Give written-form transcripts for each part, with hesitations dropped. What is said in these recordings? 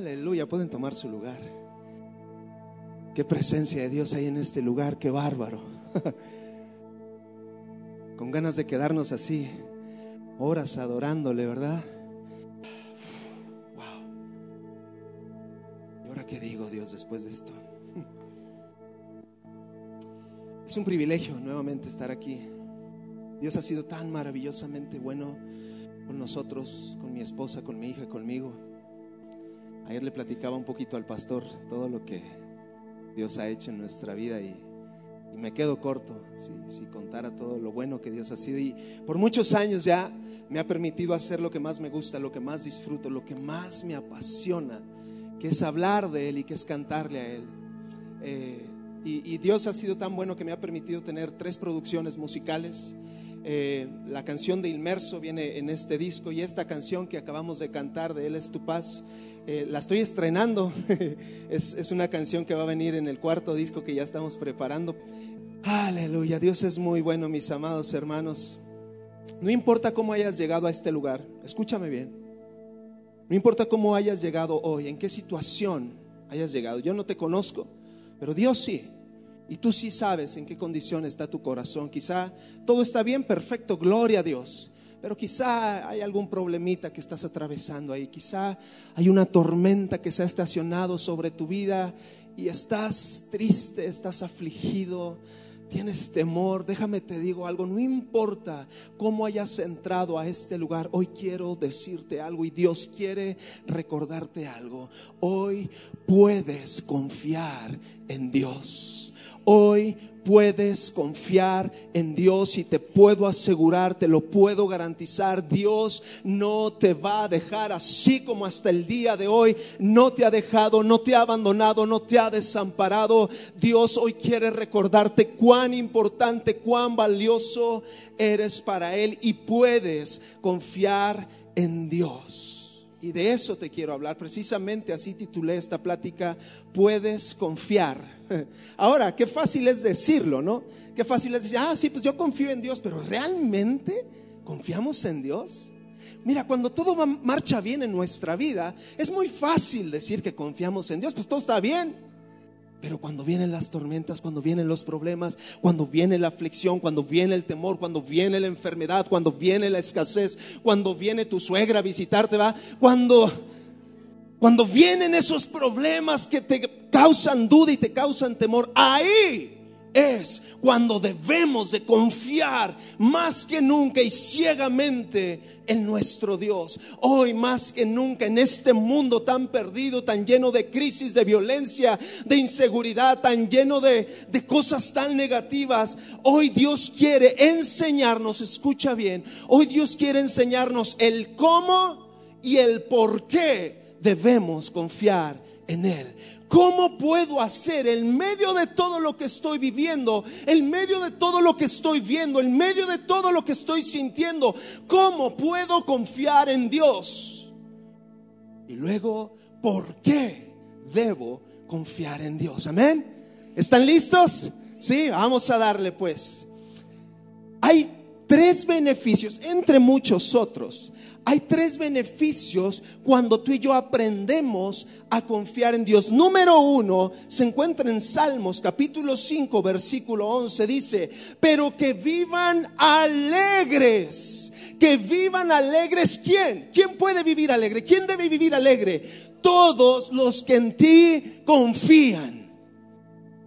Aleluya, pueden tomar su lugar. Qué presencia de Dios hay en este lugar, qué bárbaro. Con ganas de quedarnos así horas adorándole, ¿verdad? Wow. ¿Y ahora qué digo, Dios, después de esto? Es un privilegio nuevamente estar aquí. Dios ha sido tan maravillosamente bueno con nosotros, con mi esposa, con mi hija, conmigo. Ayer le platicaba un poquito al pastor todo lo que Dios ha hecho en nuestra vida y me quedo corto si contara todo lo bueno que Dios ha sido. Y por muchos años ya me ha permitido hacer lo que más me gusta, lo que más disfruto, lo que más me apasiona, que es hablar de Él y que es cantarle a Él. Y Dios ha sido tan bueno que me ha permitido tener 3 producciones musicales. La canción de Inmerso viene en este disco, y esta canción que acabamos de cantar de Él es tu paz, la estoy estrenando. Es una canción que va a venir en el 4º disco que ya estamos preparando. Aleluya, Dios es muy bueno, mis amados hermanos. No importa cómo hayas llegado a este lugar, escúchame bien. No importa cómo hayas llegado hoy, en qué situación hayas llegado. Yo no te conozco, pero Dios sí. Y tú sí sabes en qué condición está tu corazón. Quizá todo está bien, perfecto, gloria a Dios. Pero quizá hay algún problemita que estás atravesando ahí. Quizá hay una tormenta que se ha estacionado sobre tu vida y estás triste, estás afligido, tienes temor. Déjame te digo algo, no importa cómo hayas entrado a este lugar, hoy quiero decirte algo y Dios quiere recordarte algo. Hoy puedes confiar en Dios. Hoy puedes confiar en Dios y te puedo asegurar, te lo puedo garantizar, Dios no te va a dejar, así como hasta el día de hoy no te ha dejado, no te ha abandonado, no te ha desamparado. Dios hoy quiere recordarte cuán importante, cuán valioso eres para Él y puedes confiar en Dios. Y de eso te quiero hablar, precisamente así titulé esta plática: puedes confiar. Ahora, qué fácil es decirlo, ¿no? Qué fácil es decir, sí, pues yo confío en Dios. Pero ¿realmente confiamos en Dios? Mira, cuando todo marcha bien en nuestra vida, es muy fácil decir que confiamos en Dios, pues todo está bien. Pero cuando vienen las tormentas, cuando vienen los problemas, cuando viene la aflicción, cuando viene el temor, cuando viene la enfermedad, cuando viene la escasez, cuando viene tu suegra a visitarte, va, cuando vienen esos problemas que te causan duda y te causan temor, ahí es cuando debemos de confiar más que nunca y ciegamente en nuestro Dios. Hoy más que nunca, en este mundo tan perdido, tan lleno de crisis, de violencia, de inseguridad, tan lleno de cosas tan negativas, hoy Dios quiere enseñarnos, escucha bien, hoy Dios quiere enseñarnos el cómo y el por qué debemos confiar en Él. ¿Cómo puedo hacer en medio de todo lo que estoy viviendo, en medio de todo lo que estoy viendo, en medio de todo lo que estoy sintiendo? ¿Cómo puedo confiar en Dios? Y luego, ¿por qué debo confiar en Dios? Amén. ¿Están listos? Sí, vamos a darle pues. Hay 3 beneficios, entre muchos otros. Hay 3 beneficios cuando tú y yo aprendemos a confiar en Dios. Número 1 se encuentra en Salmos capítulo 5 versículo 11. Dice: pero que vivan alegres. ¿Quién? ¿Quién puede vivir alegre? ¿Quién debe vivir alegre? Todos los que en ti confían.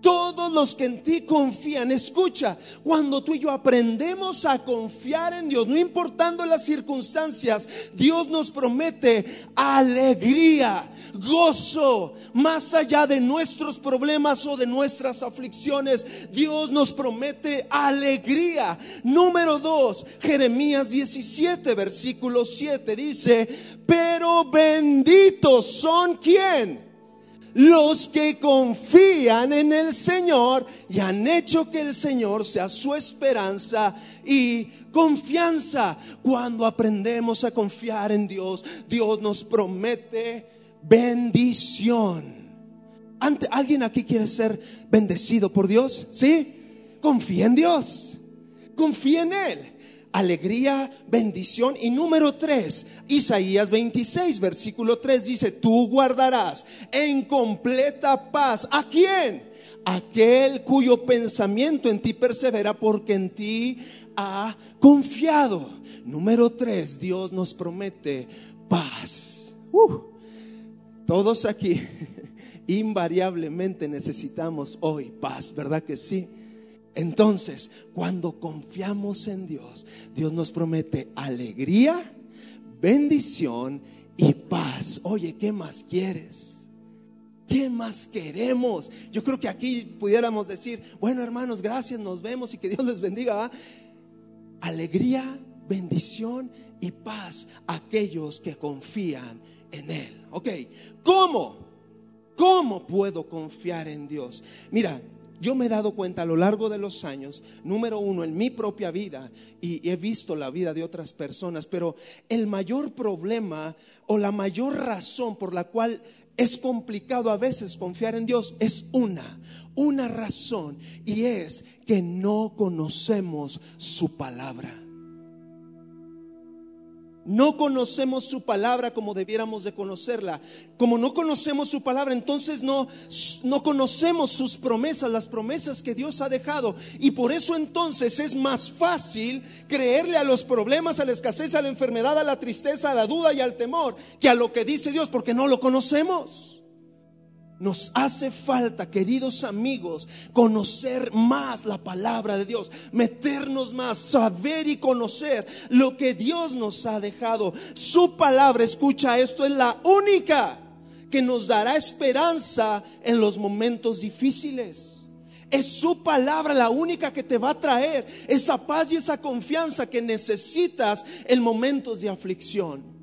Todos los que en ti confían. Escucha, cuando tú y yo aprendemos a confiar en Dios, no importando las circunstancias, Dios nos promete alegría, gozo, más allá de nuestros problemas o de nuestras aflicciones. Dios nos promete alegría. Número 2, Jeremías 17 versículo 7 dice: pero benditos son ¿quién? Los que confían en el Señor y han hecho que el Señor sea su esperanza y confianza. Cuando aprendemos a confiar en Dios, Dios nos promete bendición. ¿Alguien aquí quiere ser bendecido por Dios? ¿Sí? Confía en Dios, confía en Él. alegría, bendición. Y número 3, Isaías 26 versículo 3 dice: tú guardarás en completa paz ¿a quién? Aquel cuyo pensamiento en ti persevera, porque en ti ha confiado. Número 3, Dios nos promete paz. Todos aquí invariablemente necesitamos hoy paz, ¿verdad que sí? Entonces, cuando confiamos en Dios, Dios nos promete alegría, bendición y paz. Oye, ¿qué más quieres? ¿Qué más queremos? Yo creo que aquí pudiéramos decir: bueno, hermanos, gracias, nos vemos y que Dios les bendiga, ¿ah? Alegría, bendición y paz a aquellos que confían en Él. Ok, ¿Cómo puedo confiar en Dios? Mira, yo me he dado cuenta a lo largo de los años, número uno, en mi propia vida, y he visto la vida de otras personas, pero el mayor problema o la mayor razón por la cual es complicado a veces confiar en Dios es una razón, y es que no conocemos su palabra. No conocemos su palabra como debiéramos de conocerla. Como no conocemos su palabra, entonces no conocemos sus promesas, las promesas que Dios ha dejado. Y por eso entonces es más fácil creerle a los problemas, a la escasez, a la enfermedad, a la tristeza, a la duda y al temor, que a lo que dice Dios, porque no lo conocemos. Nos hace falta, queridos amigos, conocer más la palabra de Dios, meternos más, saber y conocer lo que Dios nos ha dejado. Su palabra, escucha esto, es la única que nos dará esperanza en los momentos difíciles. Es su palabra la única que te va a traer esa paz y esa confianza que necesitas en momentos de aflicción.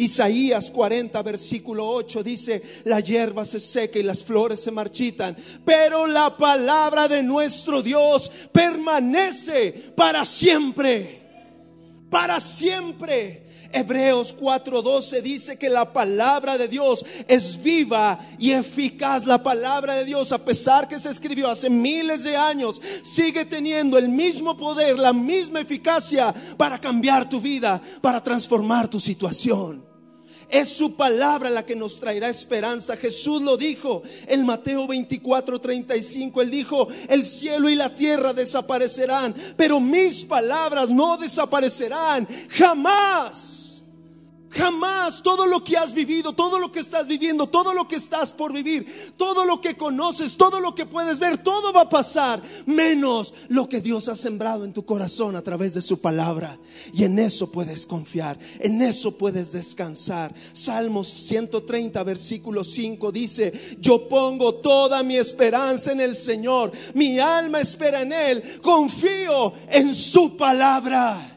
Isaías 40 versículo 8 dice: la hierba se seca y las flores se marchitan, pero la palabra de nuestro Dios permanece para siempre, para siempre. Hebreos 4:12 dice que la palabra de Dios es viva y eficaz. La palabra de Dios, a pesar que se escribió hace miles de años, sigue teniendo el mismo poder, la misma eficacia para cambiar tu vida, para transformar tu situación. Es su palabra la que nos traerá esperanza. Jesús lo dijo en Mateo 24:35. Él dijo: el cielo y la tierra desaparecerán, pero mis palabras no desaparecerán jamás. Jamás. Todo lo que has vivido, todo lo que estás viviendo, todo lo que estás por vivir, todo lo que conoces, todo lo que puedes ver, todo va a pasar, menos lo que Dios ha sembrado en tu corazón a través de su palabra. Y en eso puedes confiar, en eso puedes descansar. Salmos 130 versículo 5 dice: yo pongo toda mi esperanza en el Señor, mi alma espera en Él, confío en su palabra.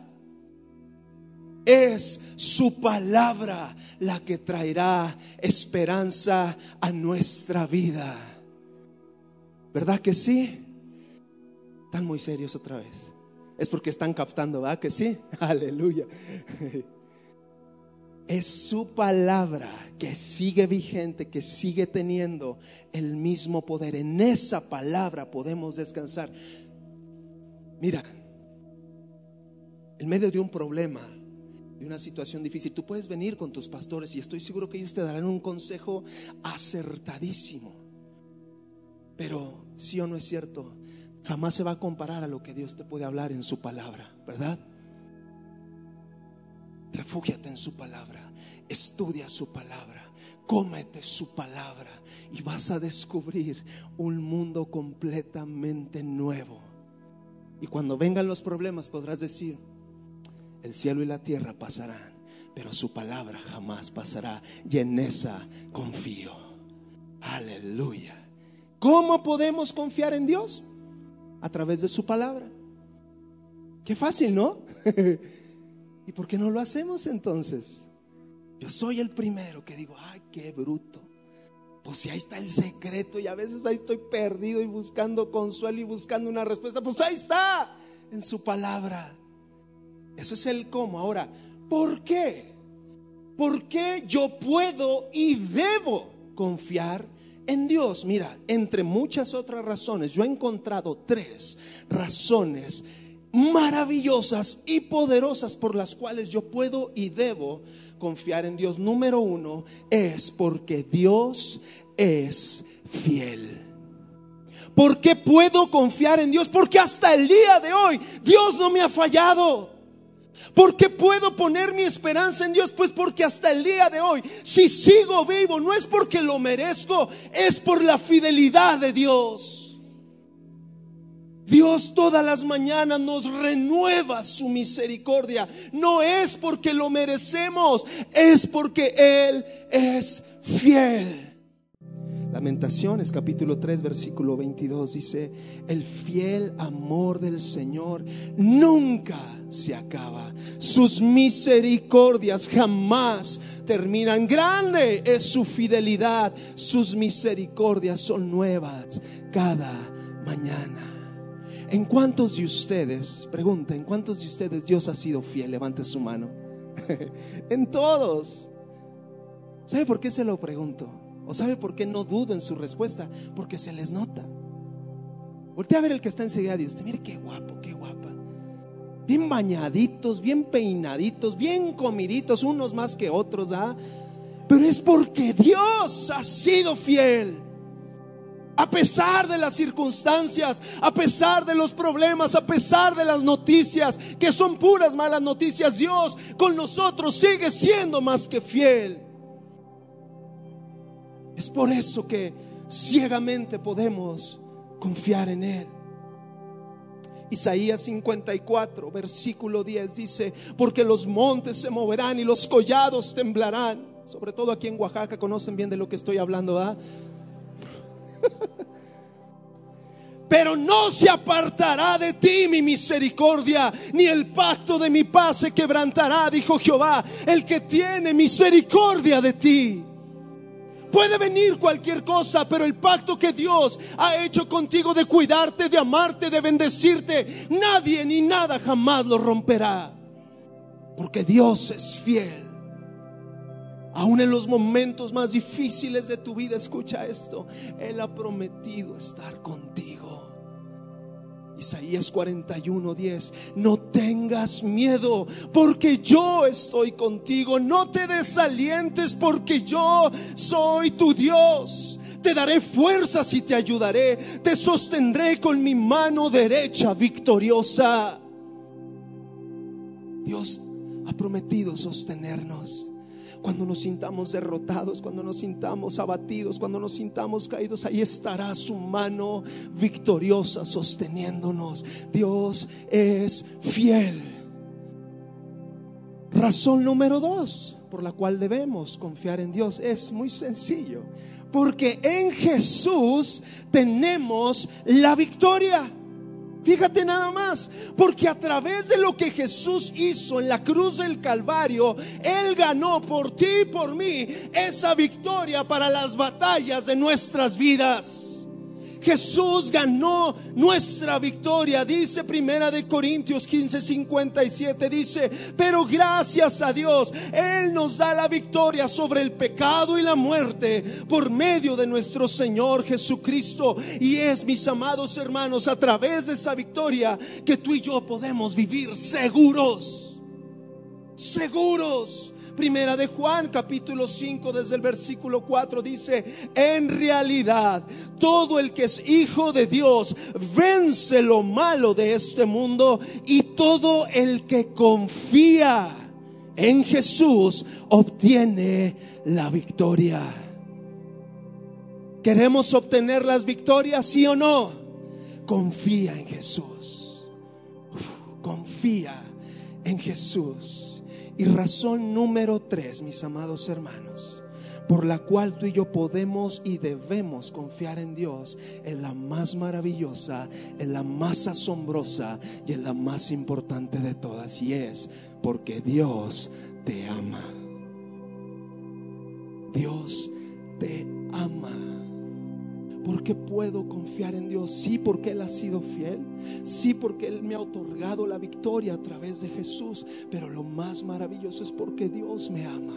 Es su palabra la que traerá esperanza a nuestra vida. ¿Verdad que sí? Están muy serios otra vez. Es porque están captando, ¿verdad que sí? Aleluya. Es su palabra que sigue vigente, que sigue teniendo el mismo poder. En esa palabra podemos descansar. Mira, en medio de un problema, de una situación difícil, tú puedes venir con tus pastores y estoy seguro que ellos te darán un consejo acertadísimo, pero sí o no es cierto, jamás se va a comparar a lo que Dios te puede hablar en su palabra, ¿verdad? Refúgiate en su palabra, estudia su palabra, cómete su palabra y vas a descubrir un mundo completamente nuevo. Y cuando vengan los problemas podrás decir: el cielo y la tierra pasarán, pero su palabra jamás pasará, y en esa confío. Aleluya. ¿Cómo podemos confiar en Dios? A través de su palabra. Qué fácil, ¿no? ¿Y por qué no lo hacemos entonces? Yo soy el primero que digo: ay, qué bruto, pues si ahí está el secreto, y a veces ahí estoy perdido y buscando consuelo y buscando una respuesta, pues ahí está, en su palabra. Ese es el cómo. Ahora, ¿por qué? ¿Por qué yo puedo y debo confiar en Dios? Mira, entre muchas otras razones, yo he encontrado tres razones maravillosas y poderosas por las cuales yo puedo y debo confiar en Dios. Número uno, es porque Dios es fiel. ¿Por qué puedo confiar en Dios? Porque hasta el día de hoy Dios no me ha fallado. ¿Por qué puedo poner mi esperanza en Dios? Pues porque hasta el día de hoy, si sigo vivo, no es porque lo merezco, es por la fidelidad de Dios. Dios todas las mañanas nos renueva su misericordia. No es porque lo merecemos, es porque Él es fiel. Lamentaciones capítulo 3 versículo 22 dice: el fiel amor del Señor nunca se acaba, sus misericordias jamás terminan. Grande es su fidelidad, sus misericordias son nuevas cada mañana. ¿En cuántos de ustedes, pregunta, en cuántos de ustedes Dios ha sido fiel? Levante su mano. En todos. ¿Sabe por qué se lo pregunto? ¿O sabe por qué no dudo en su respuesta? Porque se les nota. Voltea a ver el que está enseguida de usted. Mire qué guapo, qué guapa. Bien bañaditos, bien peinaditos, bien comiditos, unos más que otros, ¿ah? Pero es porque Dios ha sido fiel. A pesar de las circunstancias, a pesar de los problemas, a pesar de las noticias, que son puras malas noticias, Dios con nosotros sigue siendo más que fiel. Es por eso que ciegamente podemos confiar en Él. Isaías 54, versículo 10 dice: porque los montes se moverán y los collados temblarán. Sobre todo aquí en Oaxaca conocen bien de lo que estoy hablando, ¿verdad? Pero no se apartará de ti mi misericordia, ni el pacto de mi paz se quebrantará, dijo Jehová, el que tiene misericordia de ti. Puede venir cualquier cosa, pero el pacto que Dios ha hecho contigo de cuidarte, de amarte, de bendecirte, nadie ni nada jamás lo romperá, porque Dios es fiel. Aún en los momentos más difíciles de tu vida, escucha esto: Él ha prometido estar contigo. Isaías 41:10. No tengas miedo, porque yo estoy contigo. No te desalientes, porque yo soy tu Dios. Te daré fuerzas y te ayudaré. Te sostendré con mi mano derecha victoriosa. Dios ha prometido sostenernos. Cuando nos sintamos derrotados, cuando nos sintamos abatidos, cuando nos sintamos caídos, ahí estará su mano victoriosa sosteniéndonos. Dios es fiel. Razón número 2 por la cual debemos confiar en Dios es muy sencillo: porque en Jesús tenemos la victoria. Fíjate nada más, porque a través de lo que Jesús hizo en la cruz del Calvario, Él ganó por ti y por mí esa victoria para las batallas de nuestras vidas. Jesús ganó nuestra victoria. Dice primera de Corintios 15:57, dice: pero gracias a Dios, Él nos da la victoria sobre el pecado y la muerte por medio de nuestro Señor Jesucristo. Y es, mis amados hermanos, a través de esa victoria que tú y yo podemos vivir seguros, seguros. Primera de Juan capítulo 5 desde el versículo 4 dice: en realidad todo el que es hijo de Dios vence lo malo de este mundo, y todo el que confía en Jesús obtiene la victoria. ¿Queremos obtener las victorias, sí o no? Confía en Jesús. Confía en Jesús. Y razón número 3, mis amados hermanos, por la cual tú y yo podemos y debemos confiar en Dios, es la más maravillosa, es la más asombrosa y es la más importante de todas, y es porque Dios te ama. Dios te ama. ¿Por qué puedo confiar en Dios? Sí, porque Él ha sido fiel. Sí, porque Él me ha otorgado la victoria a través de Jesús. Pero lo más maravilloso es porque Dios me ama.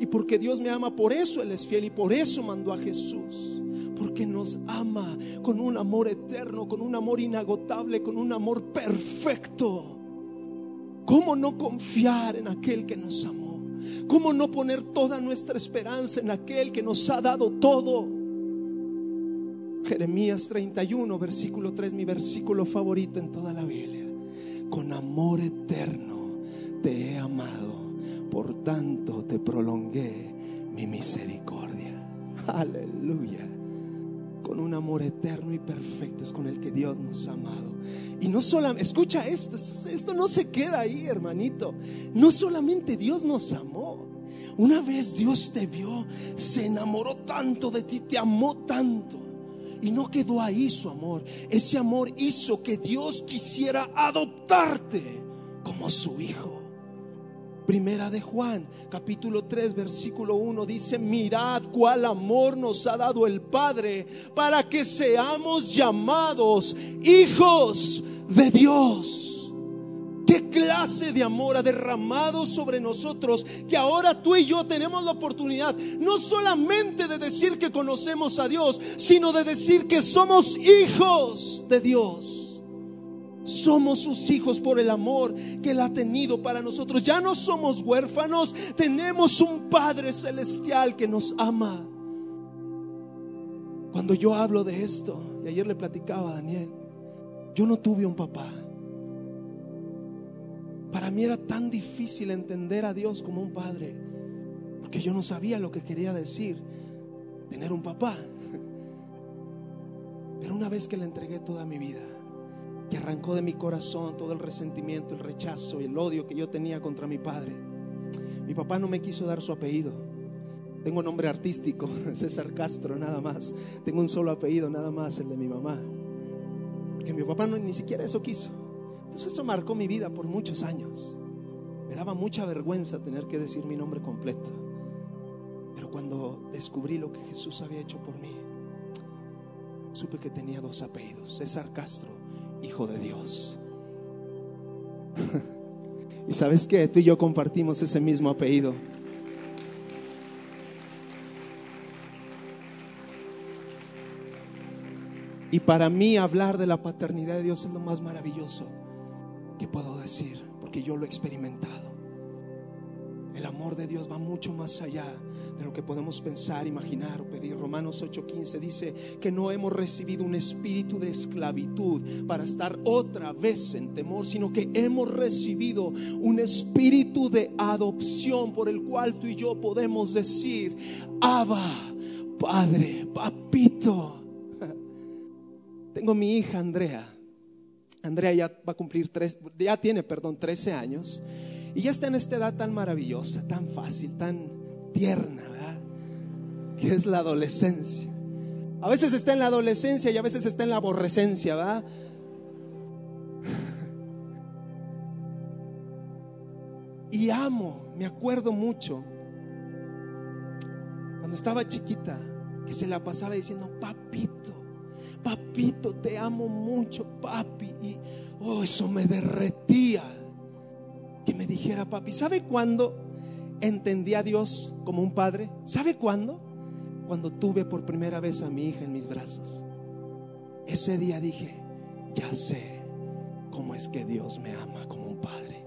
Y porque Dios me ama, por eso Él es fiel y por eso mandó a Jesús. porque nos ama con un amor eterno, con un amor inagotable, con un amor perfecto. ¿Cómo no confiar en aquel que nos amó? ¿Cómo no poner toda nuestra esperanza en aquel que nos ha dado todo? Jeremías 31, versículo 3, mi versículo favorito en toda la Biblia. Con amor eterno te he amado, por tanto te prolongué mi misericordia. Aleluya. Con un amor eterno y perfecto es con el que Dios nos ha amado. Y no solamente, escucha esto, esto no se queda ahí, hermanito. No solamente Dios nos amó. Una vez Dios te vio, se enamoró tanto de ti, te amó tanto. Y no quedó ahí su amor. Ese amor hizo que Dios quisiera adoptarte como su hijo. Primera de Juan, capítulo 3, versículo 1 dice: mirad cuál amor nos ha dado el Padre para que seamos llamados hijos de Dios. ¿Qué clase de amor ha derramado sobre nosotros que ahora tú y yo tenemos la oportunidad no solamente de decir que conocemos a Dios, sino de decir que somos hijos de Dios? Somos sus hijos por el amor que Él ha tenido para nosotros. Ya no somos huérfanos, tenemos un Padre celestial que nos ama. Cuando yo hablo de esto, y ayer le platicaba a Daniel, yo no tuve un papá. Para mí era tan difícil entender a Dios como un padre, porque yo no sabía lo que quería decir tener un papá. Pero una vez que le entregué toda mi vida, que arrancó de mi corazón todo el resentimiento, el rechazo, el odio que yo tenía contra mi padre. Mi papá no me quiso dar su apellido. Tengo nombre artístico, César Castro, nada más. Tengo un solo apellido, nada más, el de mi mamá. Porque mi papá ni siquiera eso quiso. Entonces eso marcó mi vida por muchos años. Me daba mucha vergüenza tener que decir mi nombre completo. Pero cuando descubrí lo que Jesús había hecho por mí, supe que tenía dos apellidos: César Castro, hijo de Dios. Y sabes que tú y yo compartimos ese mismo apellido. Y para mí hablar de la paternidad de Dios es lo más maravilloso que puedo decir, porque yo lo he experimentado. El amor de Dios va mucho más allá de lo que podemos pensar, imaginar o pedir. Romanos 8:15 dice que no hemos recibido un espíritu de esclavitud para estar otra vez en temor, sino que hemos recibido un espíritu de adopción por el cual tú y yo podemos decir: Abba, Padre, Papito. Tengo mi hija Andrea. Andrea ya va a cumplir 13 años. Y ya está en esta edad tan maravillosa, tan fácil, tan tierna, ¿verdad?, que es la adolescencia. A veces está en la adolescencia y a veces está en la aborrecencia, ¿verdad? Y me acuerdo mucho cuando estaba chiquita, que se la pasaba diciendo: papito, papito, te amo mucho, papi. Y eso me derretía, que me dijera papi. ¿Sabe cuándo entendí a Dios como un padre? ¿Sabe cuándo? Cuando tuve por primera vez a mi hija en mis brazos. Ese día dije: ya sé cómo es que Dios me ama como un padre.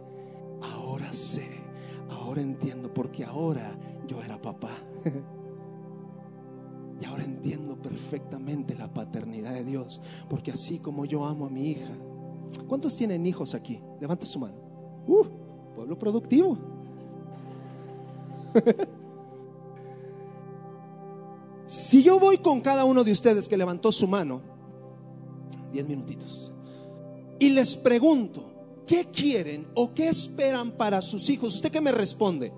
Ahora sé, ahora entiendo, porque ahora yo era papá. Y ahora entiendo perfectamente la paternidad de Dios, porque así como yo amo a mi hija. ¿Cuántos tienen hijos aquí? Levanta su mano. Pueblo productivo. Si yo voy con cada uno de ustedes que levantó su mano, 10 minutitos, y les pregunto: ¿qué quieren o qué esperan para sus hijos? ¿Usted qué me responde?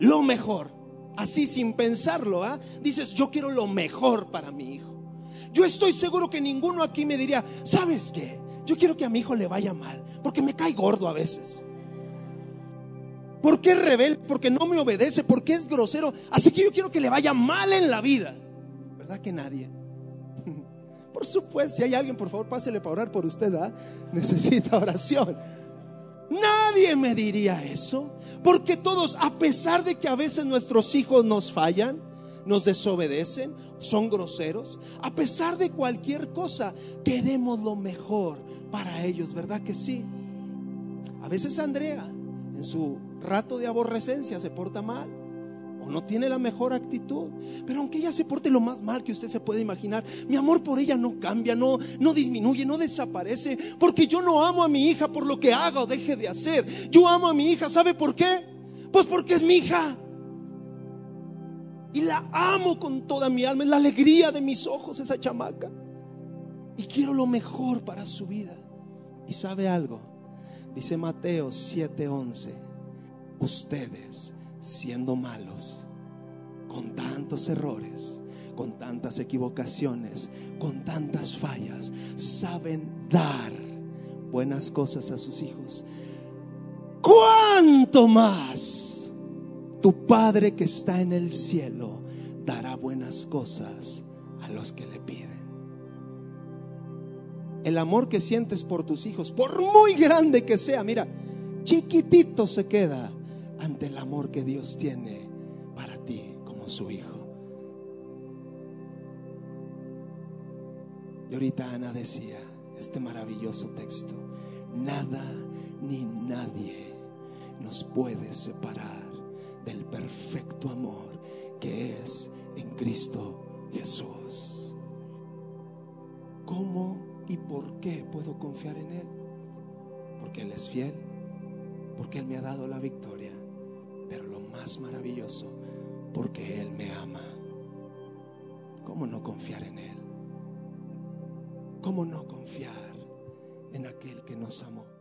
Lo mejor. Así, sin pensarlo, ¿eh? Dices: yo quiero lo mejor para mi hijo. Yo estoy seguro que ninguno aquí me diría: ¿sabes qué? Yo quiero que a mi hijo le vaya mal, porque me cae gordo a veces, porque es rebelde, porque no me obedece, porque es grosero, así que yo quiero que le vaya mal en la vida. ¿Verdad que nadie? Por supuesto. Si hay alguien, por favor, pásele para orar por usted, ¿eh? Necesita oración. Nadie me diría eso, porque todos, a pesar de que a veces nuestros hijos nos fallan, nos desobedecen, son groseros. A pesar de cualquier cosa, queremos lo mejor para ellos, ¿verdad que sí? A veces Andrea, en su rato de aborrecencia, se porta mal o no tiene la mejor actitud, pero aunque ella se porte lo más mal que usted se puede imaginar, mi amor por ella no cambia, no disminuye, no desaparece, porque yo no amo a mi hija por lo que haga o deje de hacer. Yo amo a mi hija, ¿sabe por qué? Pues porque es mi hija y la amo con toda mi alma. Es la alegría de mis ojos esa chamaca y quiero lo mejor para su vida. ¿Y sabe algo? Dice Mateo 7:11: ustedes, siendo malos, con tantos errores, con tantas equivocaciones, con tantas fallas, saben dar buenas cosas a sus hijos, ¿cuánto más tu Padre que está en el cielo dará buenas cosas a los que le piden? El amor que sientes por tus hijos, por muy grande que sea, mira, chiquitito se queda ante el amor que Dios tiene para ti como su hijo. Y ahorita Ana decía este maravilloso texto: nada ni nadie nos puede separar del perfecto amor que es en Cristo Jesús. ¿Cómo y por qué puedo confiar en Él? Porque Él es fiel, porque Él me ha dado la victoria, pero lo más maravilloso, porque Él me ama. ¿Cómo no confiar en Él? ¿Cómo no confiar en aquel que nos amó?